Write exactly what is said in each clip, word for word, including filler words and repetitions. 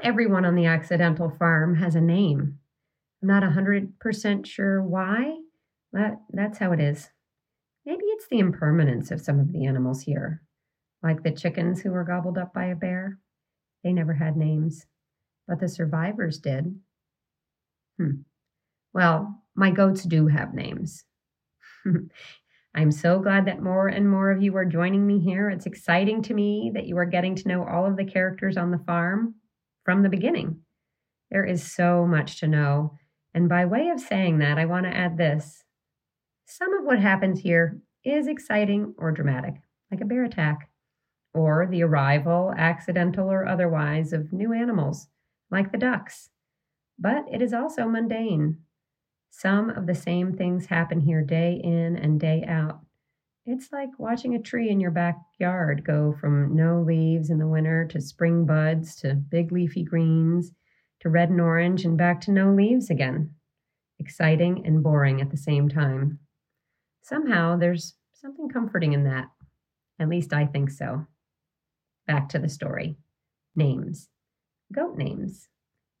not everyone on the accidental farm has a name. I'm not one hundred percent sure why, but that's how it is. Maybe it's the impermanence of some of the animals here, like the chickens who were gobbled up by a bear. They never had names, but the survivors did. Hmm. Well, my goats do have names. I'm so glad that more and more of you are joining me here. It's exciting to me that you are getting to know all of the characters on the farm from the beginning. There is so much to know. And by way of saying that, I want to add this. Some of what happens here is exciting or dramatic, like a bear attack, or the arrival, accidental or otherwise, of new animals, like the ducks. But it is also mundane. Some of the same things happen here day in and day out. It's like watching a tree in your backyard go from no leaves in the winter to spring buds to big leafy greens to red and orange and back to no leaves again. Exciting and boring at the same time. Somehow there's something comforting in that. At least I think so. Back to the story. Names. Goat names.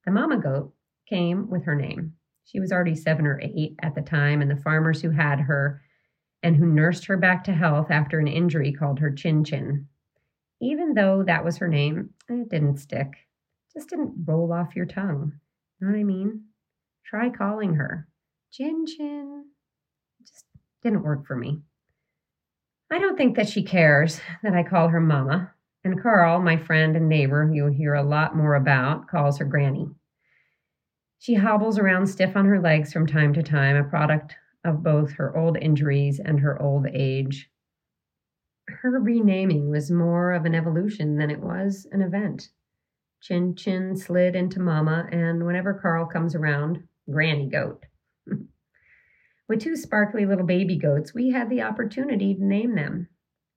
The mama goat came with her name. She was already seven or eight at the time, and the farmers who had her and who nursed her back to health after an injury called her Chin Chin. Even though that was her name, it didn't stick. It just didn't roll off your tongue. You know what I mean? Try calling her Chin Chin. It just didn't work for me. I don't think that she cares that I call her Mama. And Carl, my friend and neighbor, who you'll hear a lot more about, calls her Granny. She hobbles around stiff on her legs from time to time, a product of both her old injuries and her old age. Her renaming was more of an evolution than it was an event. Chin Chin slid into Mama, and whenever Carl comes around, Granny Goat. With two sparkly little baby goats, we had the opportunity to name them.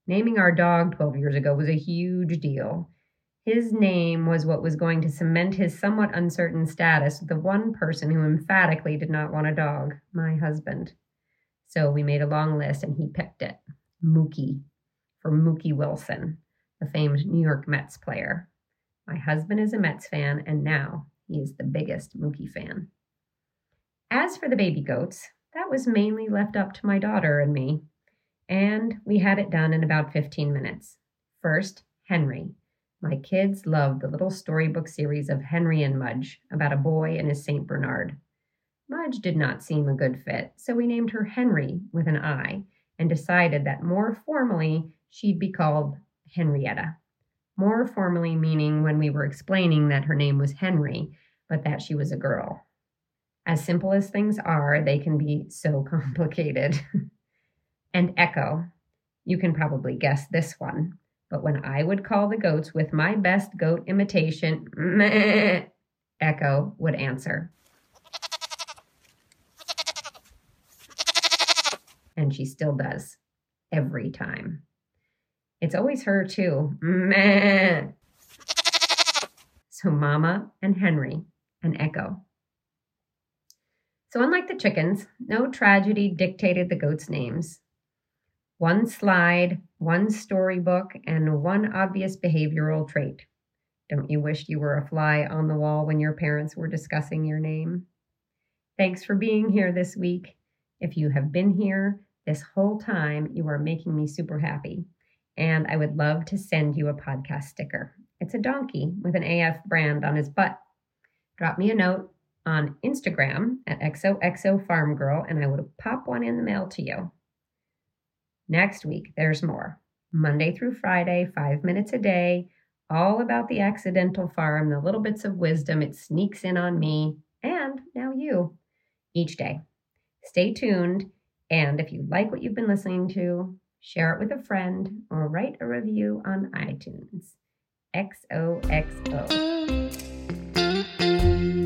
Naming our dog twelve years ago was a huge deal. His name was what was going to cement his somewhat uncertain status with the one person who emphatically did not want a dog, my husband. So we made a long list and he picked it. Mookie, for Mookie Wilson, the famed New York Mets player. My husband is a Mets fan and now he is the biggest Mookie fan. As for the baby goats, that was mainly left up to my daughter and me. And we had it done in about fifteen minutes. First, Henry. My kids loved the little storybook series of Henry and Mudge, about a boy and his Saint Bernard. Mudge did not seem a good fit, so we named her Henry with an I and decided that more formally she'd be called Henrietta. More formally meaning when we were explaining that her name was Henry, but that she was a girl. As simple as things are, they can be so complicated. And Echo. You can probably guess this one. But when I would call the goats with my best goat imitation, meh, Echo would answer. And she still does. Every time. It's always her too. Meh. So Mama and Henry and Echo. So unlike the chickens, no tragedy dictated the goats' names. One slide, one storybook, and one obvious behavioral trait. Don't you wish you were a fly on the wall when your parents were discussing your name? Thanks for being here this week. If you have been here this whole time, you are making me super happy. And I would love to send you a podcast sticker. It's a donkey with an A F brand on his butt. Drop me a note on Instagram at X O X O Farm Girl, and I will pop one in the mail to you. Next week, there's more. Monday through Friday, five minutes a day, all about the accidental farm, the little bits of wisdom it sneaks in on me, and now you, each day. Stay tuned, and if you like what you've been listening to, share it with a friend or write a review on iTunes. X O X O.